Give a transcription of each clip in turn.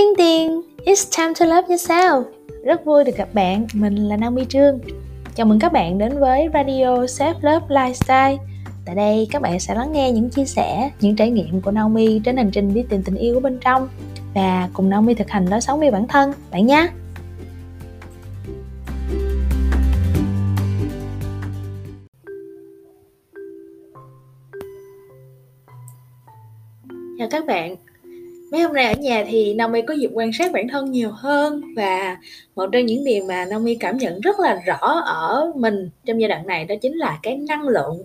Ding ding, it's time to love yourself. Rất vui được gặp bạn, mình là Naomi Trương. Chào mừng các bạn đến với Radio Self Love Lifestyle. Tại đây các bạn sẽ lắng nghe những chia sẻ, những trải nghiệm của Naomi trên hành trình đi tìm tình yêu của bên trong và cùng Naomi thực hành lối sống yêu bản thân, bạn nhé. Chào các bạn. Mấy hôm nay ở nhà thì Naomi có dịp quan sát bản thân nhiều hơn, và một trong những điều mà Naomi cảm nhận rất là rõ ở mình trong giai đoạn này đó chính là cái năng lượng.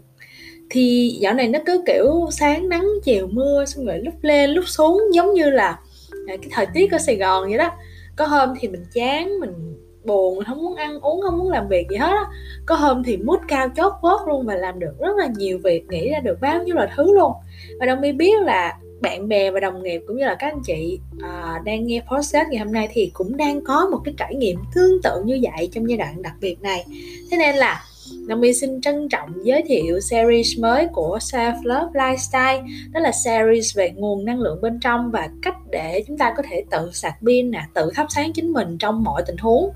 Thì dạo này nó cứ kiểu sáng nắng chiều mưa, xong rồi lúc lên lúc xuống, giống như là cái thời tiết ở Sài Gòn vậy đó. Có hôm thì mình chán, mình buồn, mình không muốn ăn uống, không muốn làm việc gì hết á. Có hôm thì mood cao chót vót luôn mà làm được rất là nhiều việc, nghĩ ra được bao nhiêu là thứ luôn. Và Naomi biết là bạn bè và đồng nghiệp cũng như là các anh chị đang nghe podcast ngày hôm nay thì cũng đang có một cái trải nghiệm tương tự như vậy trong giai đoạn đặc biệt này. Thế nên là Naomi xin trân trọng giới thiệu series mới của Self Love Lifestyle. Đó là series về nguồn năng lượng bên trong và cách để chúng ta có thể tự sạc pin, tự thắp sáng chính mình trong mọi tình huống.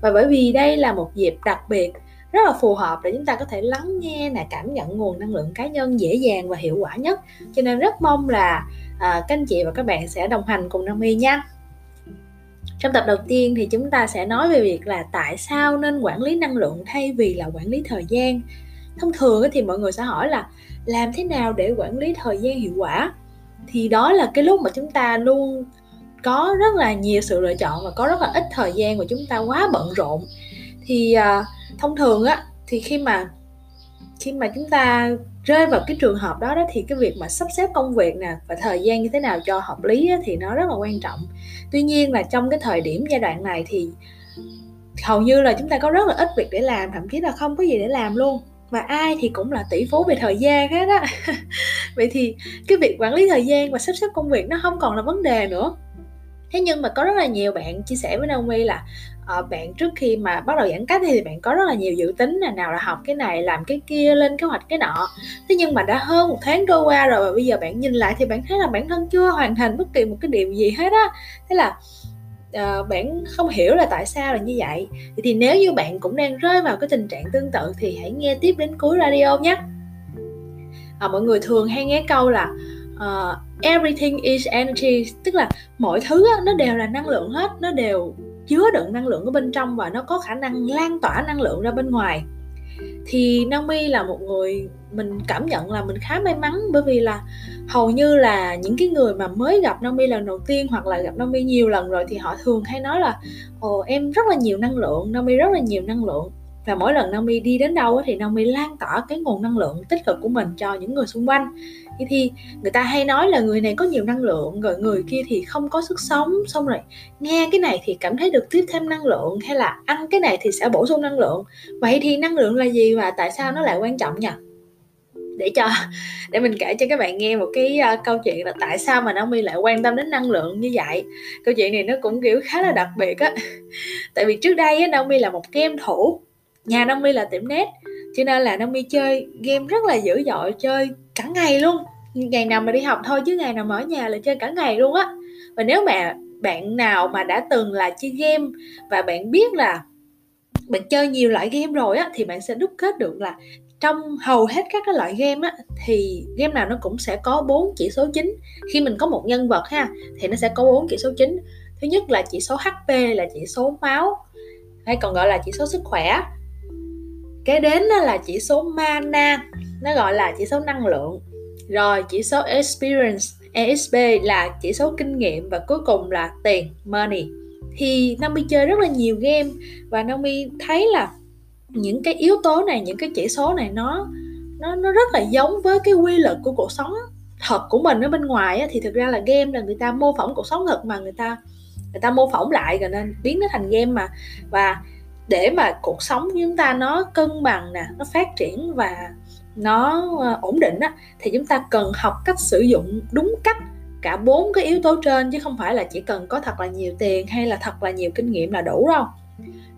Và bởi vì đây là một dịp đặc biệt rất là phù hợp để chúng ta có thể lắng nghe, cảm nhận nguồn năng lượng cá nhân dễ dàng và hiệu quả nhất. Cho nên rất mong là các anh chị và các bạn sẽ đồng hành cùng Naomi nha. Trong tập đầu tiên thì chúng ta sẽ nói về việc là tại sao nên quản lý năng lượng thay vì là quản lý thời gian. Thông thường thì mọi người sẽ hỏi là làm thế nào để quản lý thời gian hiệu quả? Thì đó là cái lúc mà chúng ta luôn có rất là nhiều sự lựa chọn và có rất là ít thời gian và chúng ta quá bận rộn. Thì thông thường thì khi mà chúng ta rơi vào cái trường hợp đó thì cái việc mà sắp xếp công việc và thời gian như thế nào cho hợp lý thì nó rất là quan trọng. Tuy nhiên là trong cái thời điểm giai đoạn này thì hầu như là chúng ta có rất là ít việc để làm, thậm chí là không có gì để làm luôn, và ai thì cũng là tỷ phú về thời gian hết á. Vậy thì cái việc quản lý thời gian và sắp xếp công việc nó không còn là vấn đề nữa. Thế nhưng mà có rất là nhiều bạn chia sẻ với Naomi là bạn trước khi mà bắt đầu giãn cách thì bạn có rất là nhiều dự tính, nào là học cái này, làm cái kia, lên kế hoạch cái nọ. Thế nhưng mà đã hơn một tháng trôi qua rồi và bây giờ bạn nhìn lại thì bạn thấy là bản thân chưa hoàn thành bất kỳ một cái điều gì hết á. Thế là bạn không hiểu là tại sao là như vậy. Thì nếu như bạn cũng đang rơi vào cái tình trạng tương tự thì hãy nghe tiếp đến cuối radio nhé. Mọi người thường hay nghe câu là everything is energy, tức là mọi thứ nó đều là năng lượng hết, nó đều chứa đựng năng lượng ở bên trong và nó có khả năng lan tỏa năng lượng ra bên ngoài. Thì Naomi là một người, mình cảm nhận là mình khá may mắn, bởi vì là hầu như là những cái người mà mới gặp Naomi lần đầu tiên hoặc là gặp Naomi nhiều lần rồi thì họ thường hay nói là em rất là nhiều năng lượng, Naomi rất là nhiều năng lượng. Và mỗi lần Naomi đi đến đâu thì Naomi lan tỏa cái nguồn năng lượng tích cực của mình cho những người xung quanh. Thì người ta hay nói là người này có nhiều năng lượng, rồi người kia thì không có sức sống, xong rồi nghe cái này thì cảm thấy được tiếp thêm năng lượng, hay là ăn cái này thì sẽ bổ sung năng lượng. Vậy thì năng lượng là gì và tại sao nó lại quan trọng nhỉ? Để mình kể cho các bạn nghe một cái câu chuyện là tại sao mà Naomi lại quan tâm đến năng lượng như vậy. Câu chuyện này nó cũng kiểu khá là đặc biệt á. Tại vì trước đây Naomi là một game thủ, nhà Naomi là tiệm net, cho nên là Naomi chơi game rất là dữ dội, chơi cả ngày luôn. Ngày nào mà đi học thôi chứ ngày nào mà ở nhà là chơi cả ngày luôn á. Và nếu mà bạn nào mà đã từng là chơi game và bạn biết là bạn chơi nhiều loại game rồi á, thì bạn sẽ đúc kết được là trong hầu hết các cái loại game á, thì game nào nó cũng sẽ có 4 chỉ số chính. Khi mình có một nhân vật ha, thì nó sẽ có 4 chỉ số chính. Thứ nhất là chỉ số HP, là chỉ số máu, hay còn gọi là chỉ số sức khỏe. Kế đến là chỉ số mana, nó gọi là chỉ số năng lượng. Rồi chỉ số experience, EXP, là chỉ số kinh nghiệm. Và cuối cùng là tiền, money. Thì Naomi chơi rất là nhiều game và Naomi thấy là những cái yếu tố này, những cái chỉ số này nó rất là giống với cái quy luật của cuộc sống thật của mình ở bên ngoài. Thì thực ra là game là người ta mô phỏng cuộc sống thật mà người ta mô phỏng lại rồi nên biến nó thành game mà. Và để mà cuộc sống của chúng ta nó cân bằng nó phát triển và nó ổn định thì chúng ta cần học cách sử dụng đúng cách cả 4 cái yếu tố trên, chứ không phải là chỉ cần có thật là nhiều tiền hay là thật là nhiều kinh nghiệm là đủ đâu.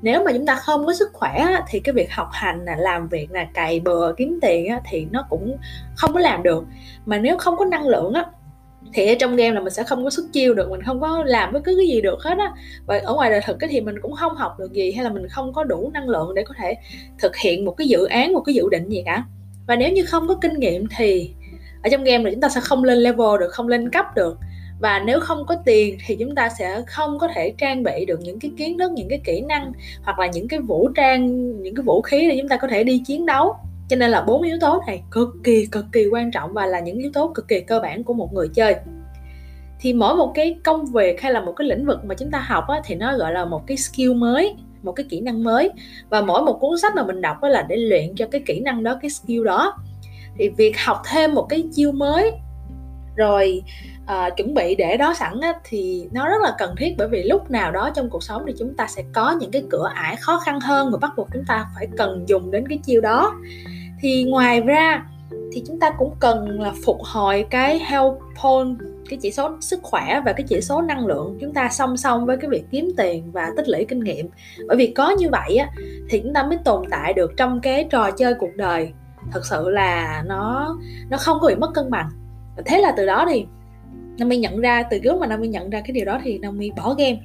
Nếu mà chúng ta không có sức khỏe thì cái việc học hành, làm việc, cày bừa kiếm tiền thì nó cũng không có làm được. Mà nếu không có năng lượng Thì ở trong game là mình sẽ không có xuất chiêu được, mình không có làm bất cứ cái gì được hết á. Và ở ngoài đời thực thì mình cũng không học được gì, hay là mình không có đủ năng lượng để có thể thực hiện một cái dự án, một cái dự định gì cả. Và nếu như không có kinh nghiệm thì ở trong game là chúng ta sẽ không lên level được, không lên cấp được. Và nếu không có tiền thì chúng ta sẽ không có thể trang bị được những cái kiến thức, những cái kỹ năng, hoặc là những cái vũ trang, những cái vũ khí để chúng ta có thể đi chiến đấu. Cho nên là 4 yếu tố này cực kỳ quan trọng và là những yếu tố cực kỳ cơ bản của một người chơi. Thì mỗi một cái công việc hay là một cái lĩnh vực mà chúng ta học á, thì nó gọi là một cái skill mới, một cái kỹ năng mới. Và mỗi một cuốn sách mà mình đọc á, là để luyện cho cái kỹ năng đó, cái skill đó. Thì việc học thêm một cái chiêu mới rồi chuẩn bị để đó sẵn á, thì nó rất là cần thiết, bởi vì lúc nào đó trong cuộc sống thì chúng ta sẽ có những cái cửa ải khó khăn hơn và bắt buộc chúng ta phải cần dùng đến cái chiêu đó. Thì ngoài ra thì chúng ta cũng cần là phục hồi cái health pool, cái chỉ số sức khỏe và cái chỉ số năng lượng chúng ta song song với cái việc kiếm tiền và tích lũy kinh nghiệm. Bởi vì có như vậy á, thì chúng ta mới tồn tại được trong cái trò chơi cuộc đời. Thật sự là nó không có bị mất cân bằng. Thế là từ đó thì Naomi nhận ra, từ lúc mà Naomi nhận ra cái điều đó thì Naomi bỏ game,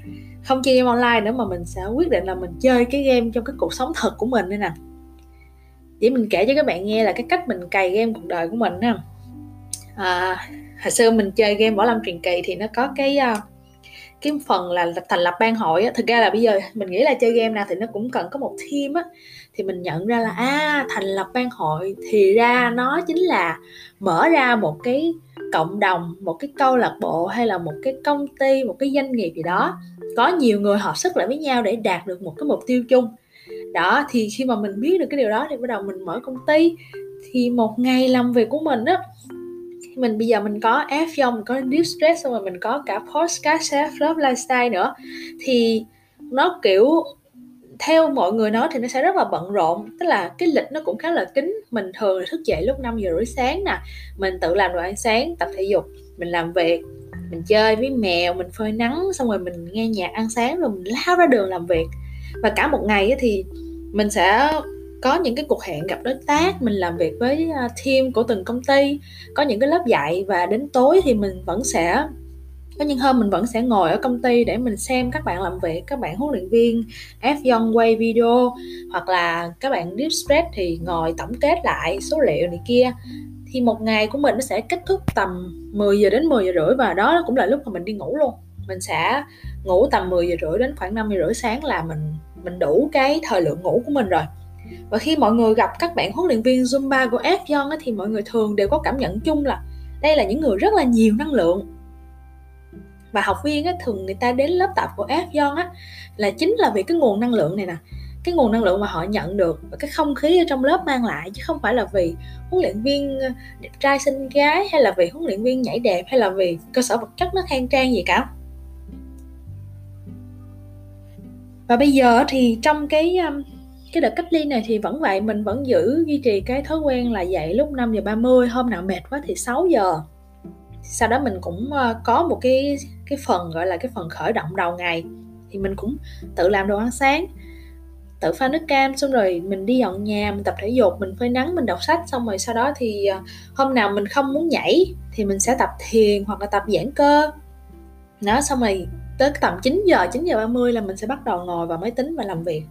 không chơi game online nữa, mà mình sẽ quyết định là mình chơi cái game trong cái cuộc sống thật của mình đây nè. Để mình kể cho các bạn nghe là cái cách mình cày game cuộc đời của mình ha. Hồi xưa mình chơi game Võ Lâm Truyền Kỳ thì nó có cái phần là thành lập ban hội á. Thực ra là bây giờ mình nghĩ là chơi game nào thì nó cũng cần có một team á. Thì mình nhận ra là thành lập ban hội thì ra nó chính là mở ra một cái cộng đồng, một cái câu lạc bộ hay là một cái công ty, một cái doanh nghiệp gì đó, có nhiều người hợp sức lại với nhau để đạt được một cái mục tiêu chung đó. Thì khi mà mình biết được cái điều đó thì bắt đầu mình mở công ty. Thì một ngày làm việc của mình á, mình bây giờ mình có F.Yon, mình có DeepStress, xong rồi mình có cả podcast Self Love Lifestyle nữa. Thì nó kiểu theo mọi người nói thì nó sẽ rất là bận rộn, tức là cái lịch nó cũng khá là kín. Mình thường thức dậy lúc 5:30 sáng nè, mình tự làm đồ ăn sáng, tập thể dục, mình làm việc, mình chơi với mèo, mình phơi nắng, xong rồi mình nghe nhạc ăn sáng, rồi mình lao ra đường làm việc. Và cả một ngày thì mình sẽ có những cái cuộc hẹn gặp đối tác, mình làm việc với team của từng công ty, có những cái lớp dạy. Và đến tối thì mình vẫn sẽ có những hôm mình vẫn sẽ ngồi ở công ty để mình xem các bạn làm việc, các bạn huấn luyện viên F.Yon quay video, hoặc là các bạn DeepStress thì ngồi tổng kết lại số liệu này kia. Thì một ngày của mình nó sẽ kết thúc tầm 10 giờ đến 10 giờ rưỡi, và đó cũng là lúc mà mình đi ngủ luôn. Mình sẽ ngủ tầm 10 giờ rưỡi đến khoảng 5 giờ rưỡi sáng là mình đủ cái thời lượng ngủ của mình rồi. Và khi mọi người gặp các bạn huấn luyện viên Zumba của F.Yon á, thì mọi người thường đều có cảm nhận chung là đây là những người rất là nhiều năng lượng. Và học viên á, thường người ta đến lớp tập của F.Yon á, là chính là vì cái nguồn năng lượng này nè, cái nguồn năng lượng mà họ nhận được và cái không khí ở trong lớp mang lại, chứ không phải là vì huấn luyện viên đẹp trai xinh gái, hay là vì huấn luyện viên nhảy đẹp, hay là vì cơ sở vật chất nó khang trang gì cả. Và bây giờ thì trong cái đợt cách ly này thì vẫn vậy, mình vẫn duy trì cái thói quen là dậy lúc 5:30, hôm nào mệt quá thì 6 giờ. Sau đó mình cũng có một cái phần gọi là cái phần khởi động đầu ngày, thì mình cũng tự làm đồ ăn sáng, tự pha nước cam, xong rồi mình đi dọn nhà, mình tập thể dục, mình phơi nắng, mình đọc sách. Xong rồi sau đó thì hôm nào mình không muốn nhảy thì mình sẽ tập thiền hoặc là tập giãn cơ nó. Xong rồi tới tầm 9 giờ 30 là mình sẽ bắt đầu ngồi vào máy tính và làm việc.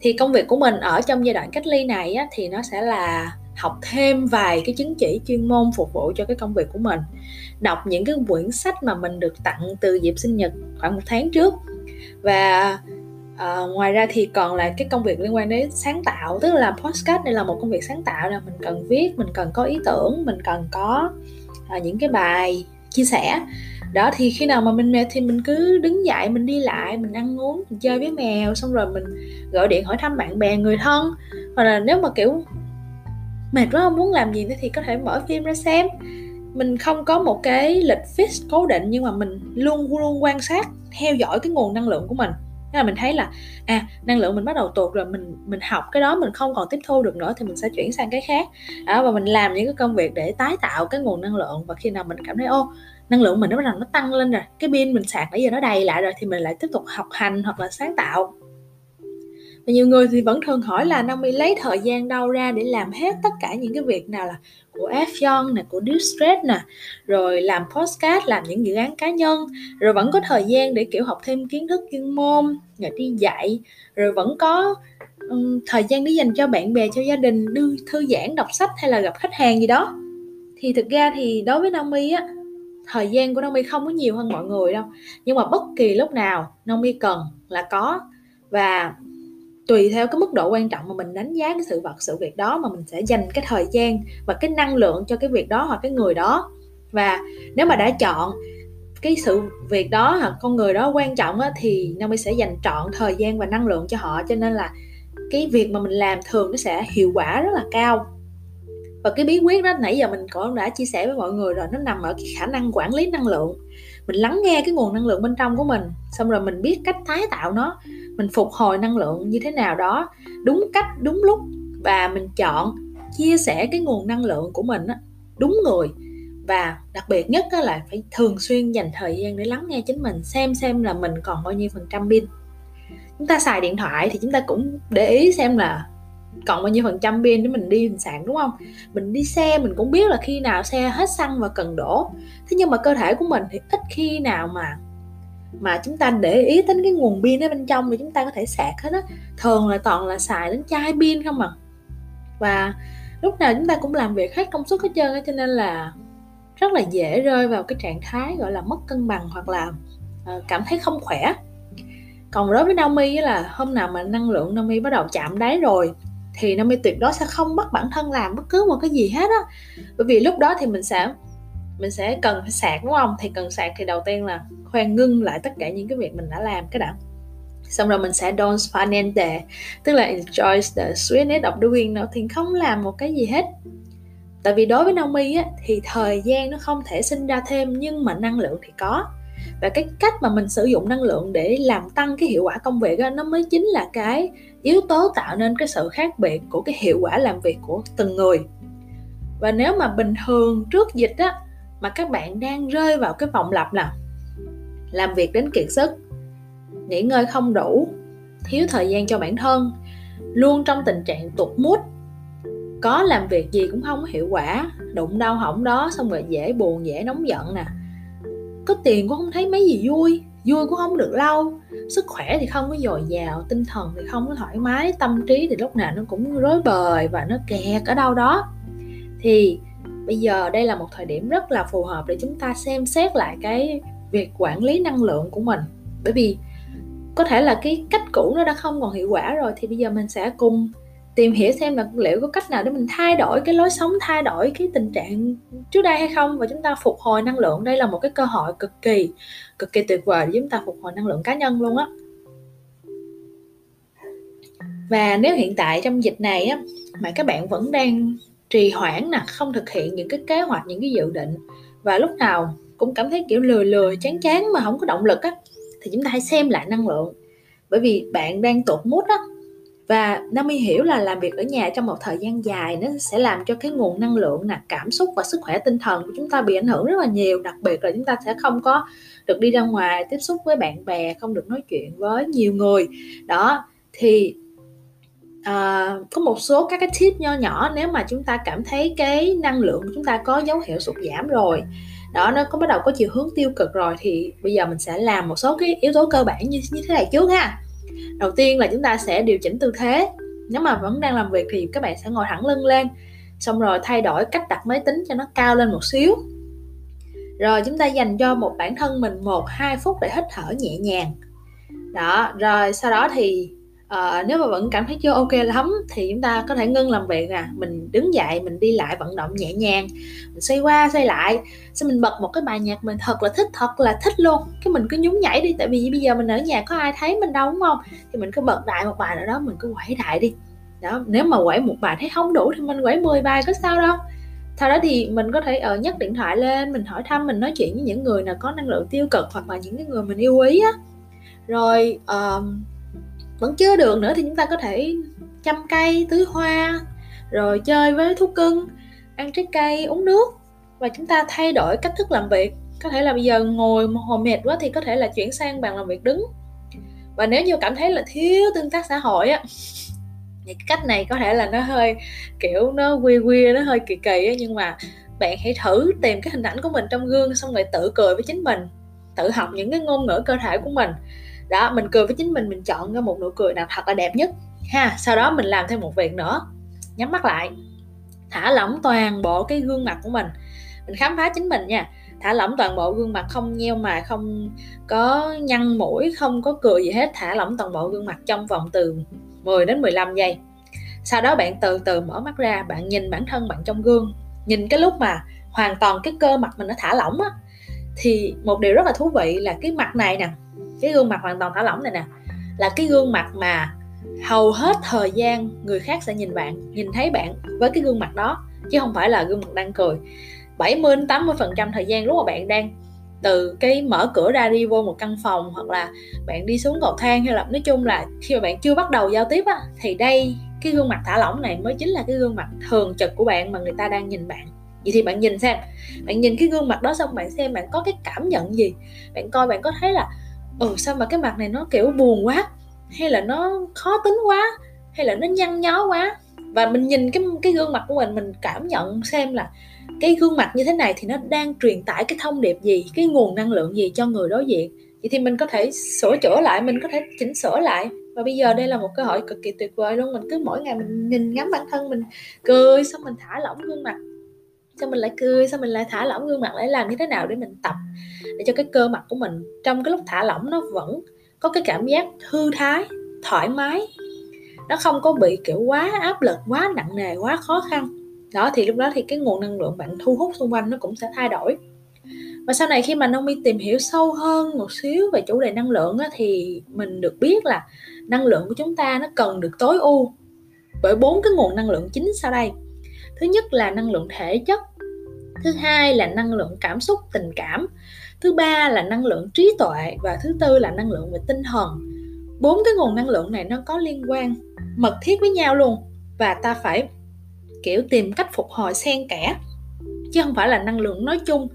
Thì công việc của mình ở trong giai đoạn cách ly này á, thì nó sẽ là học thêm vài cái chứng chỉ chuyên môn phục vụ cho cái công việc của mình, đọc những cái quyển sách mà mình được tặng từ dịp sinh nhật khoảng 1 tháng trước. Và ngoài ra thì còn là cái công việc liên quan đến sáng tạo, tức là podcast đây là một công việc sáng tạo, là mình cần viết, mình cần có ý tưởng, mình cần có những cái bài chia sẻ đó. Thì khi nào mà mình mệt thì mình cứ đứng dậy, mình đi lại, mình ăn uống, mình chơi với mèo, xong rồi mình gọi điện hỏi thăm bạn bè người thân. Hoặc là nếu mà kiểu mệt quá không muốn làm gì nữa thì có thể mở phim ra xem. Mình không có một cái lịch fix cố định, nhưng mà mình luôn quan sát, theo dõi cái nguồn năng lượng của mình. Thế là mình thấy là năng lượng mình bắt đầu tụt rồi, mình học cái đó mình không còn tiếp thu được nữa thì mình sẽ chuyển sang cái khác đó. Và mình làm những cái công việc để tái tạo cái nguồn năng lượng. Và khi nào mình cảm thấy năng lượng mình nó bắt đầu nó tăng lên rồi, cái pin mình sạc nãy giờ nó đầy lại rồi, thì mình lại tiếp tục học hành hoặc là sáng tạo. Và nhiều người thì vẫn thường hỏi là Naomi lấy thời gian đâu ra để làm hết tất cả những cái việc nào là của F.Yon nè, của DeepStress nè, rồi làm podcast, làm những dự án cá nhân, rồi vẫn có thời gian để kiểu học thêm kiến thức chuyên môn, rồi đi dạy, rồi vẫn có thời gian để dành cho bạn bè, cho gia đình, đưa thư giãn, đọc sách hay là gặp khách hàng gì đó. Thì thực ra thì đối với Naomi á, thời gian của Naomi không có nhiều hơn mọi người đâu, nhưng mà bất kỳ lúc nào Naomi cần là có, và tùy theo cái mức độ quan trọng mà mình đánh giá cái sự việc đó mà mình sẽ dành cái thời gian và cái năng lượng cho cái việc đó hoặc cái người đó. Và nếu mà đã chọn cái sự việc đó hoặc con người đó quan trọng á, thì Naomi sẽ dành trọn thời gian và năng lượng cho họ, cho nên là cái việc mà mình làm thường nó sẽ hiệu quả rất là cao. Và cái bí quyết đó nãy giờ mình cũng đã chia sẻ với mọi người rồi, nó nằm ở cái khả năng quản lý năng lượng. Mình lắng nghe cái nguồn năng lượng bên trong của mình, xong rồi mình biết cách tái tạo nó, mình phục hồi năng lượng như thế nào đó đúng cách, đúng lúc, và mình chọn chia sẻ cái nguồn năng lượng của mình đúng người. Và đặc biệt nhất là phải thường xuyên dành thời gian để lắng nghe chính mình, xem là mình còn bao nhiêu phần trăm pin. Chúng ta xài điện thoại thì chúng ta cũng để ý xem là còn bao nhiêu phần trăm pin để mình đi hình sạc, đúng không? Mình đi xe mình cũng biết là khi nào xe hết xăng và cần đổ. Thế nhưng mà cơ thể của mình thì ít khi nào mà chúng ta để ý đến cái nguồn pin ở bên trong để chúng ta có thể sạc hết á. Thường là toàn là xài đến chai pin không à. Và lúc nào chúng ta cũng làm việc hết công suất hết trơn á, cho nên là rất là dễ rơi vào cái trạng thái gọi là mất cân bằng hoặc là cảm thấy không khỏe. Còn đối với Naomi là hôm nào mà năng lượng Naomi bắt đầu chạm đáy rồi thì Naomi tuyệt đối sẽ không bắt bản thân làm bất cứ một cái gì hết á. Bởi vì lúc đó thì mình sẽ cần phải sạc, đúng không? Thì cần sạc thì đầu tiên là khoan ngưng lại tất cả những cái việc mình đã làm cái đã. Xong rồi mình sẽ don't finance, tức là enjoy the sweetness of doing nothing, không làm một cái gì hết. Tại vì đối với Naomi á, thì thời gian nó không thể sinh ra thêm nhưng mà năng lượng thì có. Và cái cách mà mình sử dụng năng lượng để làm tăng cái hiệu quả công việc đó, nó mới chính là cái yếu tố tạo nên cái sự khác biệt của cái hiệu quả làm việc của từng người. Và nếu mà bình thường trước dịch á, mà các bạn đang rơi vào cái vòng lặp là làm việc đến kiệt sức, nghỉ ngơi không đủ, thiếu thời gian cho bản thân, luôn trong tình trạng tụt mood, có làm việc gì cũng không hiệu quả, đụng đau hỏng đó, xong rồi dễ buồn, dễ nóng giận nè, có tiền cũng không thấy mấy gì vui cũng không được lâu, sức khỏe thì không có dồi dào, tinh thần thì không có thoải mái, tâm trí thì lúc nào nó cũng rối bời và nó kẹt ở đâu đó. Thì bây giờ đây là một thời điểm rất là phù hợp để chúng ta xem xét lại cái việc quản lý năng lượng của mình, bởi vì có thể là cái cách cũ nó đã không còn hiệu quả rồi, thì bây giờ mình sẽ cùng tìm hiểu xem là liệu có cách nào để mình thay đổi cái lối sống, thay đổi cái tình trạng trước đây hay không, và chúng ta phục hồi năng lượng. Đây là một cái cơ hội cực kỳ tuyệt vời để chúng ta phục hồi năng lượng cá nhân luôn á. Và nếu hiện tại trong dịch này á, mà các bạn vẫn đang trì hoãn nè, không thực hiện những cái kế hoạch, những cái dự định, và lúc nào cũng cảm thấy kiểu lười chán mà không có động lực á, thì chúng ta hãy xem lại năng lượng, bởi vì bạn đang tụt mood á. Và Naomi hiểu là làm việc ở nhà trong một thời gian dài nó sẽ làm cho cái nguồn năng lượng, cảm xúc và sức khỏe tinh thần của chúng ta bị ảnh hưởng rất là nhiều. Đặc biệt là chúng ta sẽ không có được đi ra ngoài tiếp xúc với bạn bè, không được nói chuyện với nhiều người. Đó, thì có một số các cái tip nhỏ nếu mà chúng ta cảm thấy cái năng lượng của chúng ta có dấu hiệu sụt giảm rồi. Đó, nó có bắt đầu có chiều hướng tiêu cực rồi, thì bây giờ mình sẽ làm một số cái yếu tố cơ bản như thế này trước ha. Đầu tiên là chúng ta sẽ điều chỉnh tư thế. Nếu mà vẫn đang làm việc thì các bạn sẽ ngồi thẳng lưng lên, xong rồi thay đổi cách đặt máy tính cho nó cao lên một xíu. Rồi chúng ta dành cho bản thân mình 1-2 phút để hít thở nhẹ nhàng. Đó, rồi sau đó thì nếu mà vẫn cảm thấy chưa ok lắm thì chúng ta có thể ngưng làm việc nè, mình đứng dậy, mình đi lại vận động nhẹ nhàng, mình xoay qua xoay lại, xong mình bật một cái bài nhạc mình thật là thích luôn, cái mình cứ nhún nhảy đi, tại vì bây giờ mình ở nhà có ai thấy mình đâu, đúng không? Thì mình cứ bật đại một bài nào đó, mình cứ quẩy đại đi. Đó, nếu mà quẩy một bài thấy không đủ thì mình quẩy 10 bài có sao đâu. Sau đó thì mình có thể nhấc điện thoại lên, mình hỏi thăm, mình nói chuyện với những người nào có năng lượng tiêu cực hoặc là những cái người mình yêu quý á. Rồi vẫn chưa được nữa thì chúng ta có thể chăm cây, tưới hoa, rồi chơi với thú cưng, ăn trái cây, uống nước. Và chúng ta thay đổi cách thức làm việc. Có thể là bây giờ ngồi mệt quá thì có thể là chuyển sang bàn làm việc đứng. Và nếu như cảm thấy là thiếu tương tác xã hội á, thì cái cách này có thể là nó hơi kiểu nó quê, nó hơi kỳ kỳ á, nhưng mà bạn hãy thử tìm cái hình ảnh của mình trong gương, xong rồi tự cười với chính mình, tự học những cái ngôn ngữ cơ thể của mình. Đó, mình cười với chính mình chọn ra một nụ cười nào thật là đẹp nhất ha. Sau đó mình làm thêm một việc nữa, nhắm mắt lại, thả lỏng toàn bộ cái gương mặt của mình. Mình khám phá chính mình nha, thả lỏng toàn bộ gương mặt, không nheo mày, không có nhăn mũi, không có cười gì hết, thả lỏng toàn bộ gương mặt trong vòng từ 10 đến 15 giây. Sau đó bạn từ từ mở mắt ra, bạn nhìn bản thân bạn trong gương, nhìn cái lúc mà hoàn toàn cái cơ mặt mình nó thả lỏng á, thì một điều rất là thú vị là cái mặt này nè, cái gương mặt hoàn toàn thả lỏng này nè, là cái gương mặt mà hầu hết thời gian người khác sẽ nhìn bạn, nhìn thấy bạn với cái gương mặt đó, chứ không phải là gương mặt đang cười. 70-80% thời gian lúc mà bạn đang từ cái mở cửa ra đi vô một căn phòng, hoặc là bạn đi xuống cầu thang, hay là nói chung là khi mà bạn chưa bắt đầu giao tiếp á, thì đây cái gương mặt thả lỏng này mới chính là cái gương mặt thường trực của bạn mà người ta đang nhìn bạn. Vậy thì bạn nhìn xem, bạn nhìn cái gương mặt đó xong bạn xem bạn có cái cảm nhận gì. Bạn coi bạn có thấy là sao mà cái mặt này nó kiểu buồn quá, hay là nó khó tính quá, hay là nó nhăn nhó quá. Và mình nhìn cái gương mặt của mình cảm nhận xem là cái gương mặt như thế này thì nó đang truyền tải cái thông điệp gì, cái nguồn năng lượng gì cho người đối diện. Vậy thì mình có thể sửa chữa lại, mình có thể chỉnh sửa lại. Và bây giờ đây là một cơ hội cực kỳ tuyệt vời luôn. Mình cứ mỗi ngày mình nhìn ngắm bản thân mình, cười xong mình thả lỏng gương mặt, xong mình lại cười, xong mình lại thả lỏng gương mặt, lại làm như thế nào để mình tập để cho cái cơ mặt của mình trong cái lúc thả lỏng nó vẫn có cái cảm giác thư thái, thoải mái, nó không có bị kiểu quá áp lực, quá nặng nề, quá khó khăn. Đó, thì lúc đó thì cái nguồn năng lượng bạn thu hút xung quanh nó cũng sẽ thay đổi. Và sau này khi mà Naomi tìm hiểu sâu hơn một xíu về chủ đề năng lượng á, thì mình được biết là năng lượng của chúng ta nó cần được tối ưu bởi 4 cái nguồn năng lượng chính sau đây. Thứ nhất là năng lượng thể chất, thứ hai là năng lượng cảm xúc, tình cảm, thứ ba là năng lượng trí tuệ, và thứ tư là năng lượng về tinh thần. 4 cái nguồn năng lượng này nó có liên quan mật thiết với nhau luôn, và ta phải kiểu tìm cách phục hồi xen kẽ, chứ không phải là năng lượng nói chung.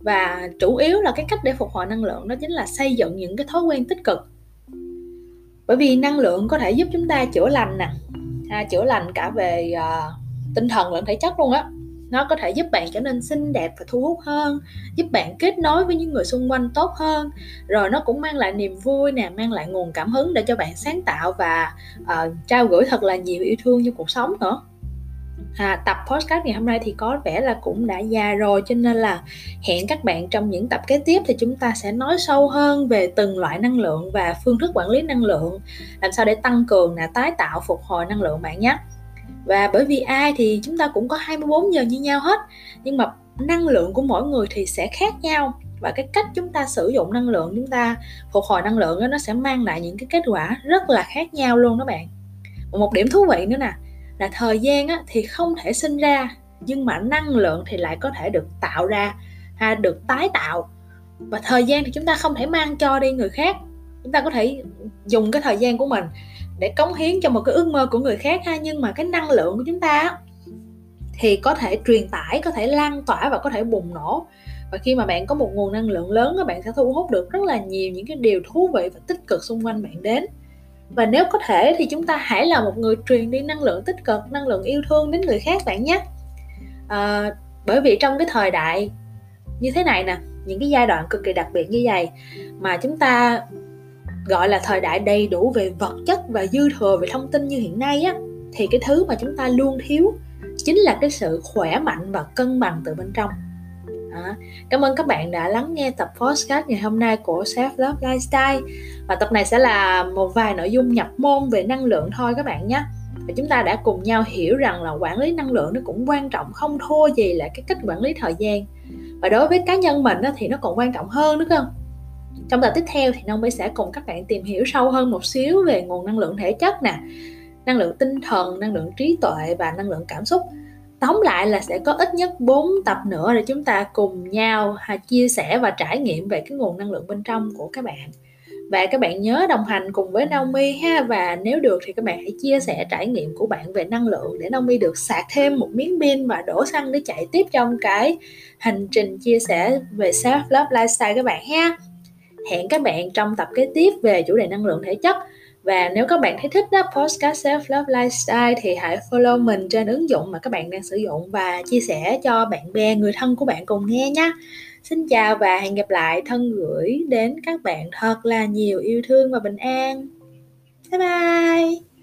Và chủ yếu là cái cách để phục hồi năng lượng đó chính là xây dựng những cái thói quen tích cực. Bởi vì năng lượng có thể giúp chúng ta chữa lành nè, chữa lành cả về tinh thần lẫn thể chất luôn á. Nó có thể giúp bạn trở nên xinh đẹp và thu hút hơn, giúp bạn kết nối với những người xung quanh tốt hơn. Rồi nó cũng mang lại niềm vui nè, mang lại nguồn cảm hứng để cho bạn sáng tạo và trao gửi thật là nhiều yêu thương trong cuộc sống nữa. Tập podcast ngày hôm nay thì có vẻ là cũng đã dài rồi, cho nên là hẹn các bạn trong những tập kế tiếp thì chúng ta sẽ nói sâu hơn về từng loại năng lượng và phương thức quản lý năng lượng, làm sao để tăng cường, tái tạo, phục hồi năng lượng bạn nhé. Và bởi vì ai thì chúng ta cũng có 24 giờ như nhau hết, nhưng mà năng lượng của mỗi người thì sẽ khác nhau, và cái cách chúng ta sử dụng năng lượng, chúng ta phục hồi năng lượng đó, nó sẽ mang lại những cái kết quả rất là khác nhau luôn đó bạn. Một điểm thú vị nữa nè là thời gian á, thì không thể sinh ra, nhưng mà năng lượng thì lại có thể được tạo ra, được tái tạo. Và thời gian thì chúng ta không thể mang cho đi người khác, chúng ta có thể dùng cái thời gian của mình để cống hiến cho một cái ước mơ của người khác ha. Nhưng mà cái năng lượng của chúng ta á, thì có thể truyền tải, có thể lan tỏa và có thể bùng nổ. Và khi mà bạn có một nguồn năng lượng lớn, bạn sẽ thu hút được rất là nhiều những cái điều thú vị và tích cực xung quanh bạn đến. Và nếu có thể thì chúng ta hãy là một người truyền đi năng lượng tích cực, năng lượng yêu thương đến người khác bạn nhé. Bởi vì trong cái thời đại như thế này nè, những cái giai đoạn cực kỳ đặc biệt như vậy, mà chúng ta gọi là thời đại đầy đủ về vật chất và dư thừa về thông tin như hiện nay á, thì cái thứ mà chúng ta luôn thiếu chính là cái sự khỏe mạnh và cân bằng từ bên trong. Cảm ơn các bạn đã lắng nghe tập podcast ngày hôm nay của Self Love Lifestyle. Và tập này sẽ là một vài nội dung nhập môn về năng lượng thôi các bạn nhé. Và chúng ta đã cùng nhau hiểu rằng là quản lý năng lượng nó cũng quan trọng không thua gì là cái cách quản lý thời gian. Và đối với cá nhân mình thì nó còn quan trọng hơn nữa cơ. Trong tập tiếp theo thì Naomi sẽ cùng các bạn tìm hiểu sâu hơn một xíu về nguồn năng lượng thể chất nè, năng lượng tinh thần, năng lượng trí tuệ và năng lượng cảm xúc. Tóm lại là sẽ có ít nhất 4 tập nữa để chúng ta cùng nhau chia sẻ và trải nghiệm về cái nguồn năng lượng bên trong của các bạn. Và các bạn nhớ đồng hành cùng với Naomi ha. Và nếu được thì các bạn hãy chia sẻ trải nghiệm của bạn về năng lượng để Naomi được sạc thêm một miếng pin và đổ xăng để chạy tiếp trong cái hành trình chia sẻ về Self Love Lifestyle các bạn ha. Hẹn các bạn trong tập kế tiếp về chủ đề năng lượng thể chất. Và nếu các bạn thấy thích podcast Self Love Lifestyle thì hãy follow mình trên ứng dụng mà các bạn đang sử dụng và chia sẻ cho bạn bè, người thân của bạn cùng nghe nhé. Xin chào và hẹn gặp lại. Thân gửi đến các bạn thật là nhiều yêu thương và bình an. Bye bye!